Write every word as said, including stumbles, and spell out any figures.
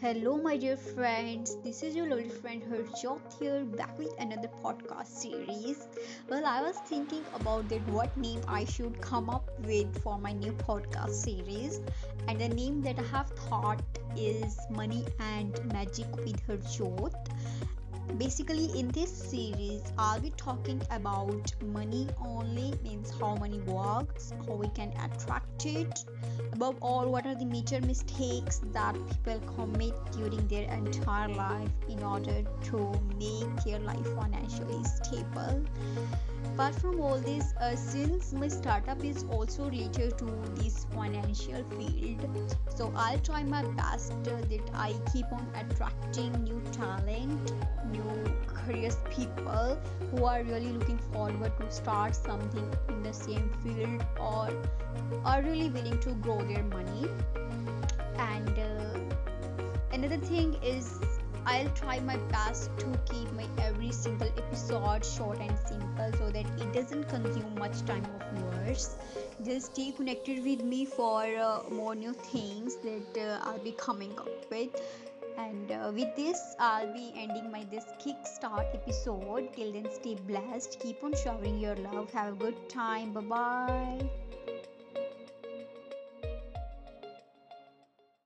Hello my dear friends, this is your lovely friend Harjot here, back with another podcast series. Well, I was thinking about that what name I should come up with for my new podcast series, and the name that I have thought is Money and Magic with Harjot. Basically, in this series I'll be talking about money only, means how money works, how we can attract it, above all what are the major mistakes that people commit during their entire life in order to make their life financially stable. Apart from all this, uh, since my startup is also related to this financial field, so I'll try my best that I keep on attracting new talent, new curious people who are really looking forward to start something in the same field or are really willing to grow their money. And uh, another thing is I'll try my best to keep my every single episode short and simple so that it doesn't consume much time of yours. Just stay connected with me for uh, more new things that uh, I'll be coming up with. And uh, with this, I'll be ending my this kickstart episode. Till then, stay blessed. Keep on showering your love. Have a good time. Bye-bye.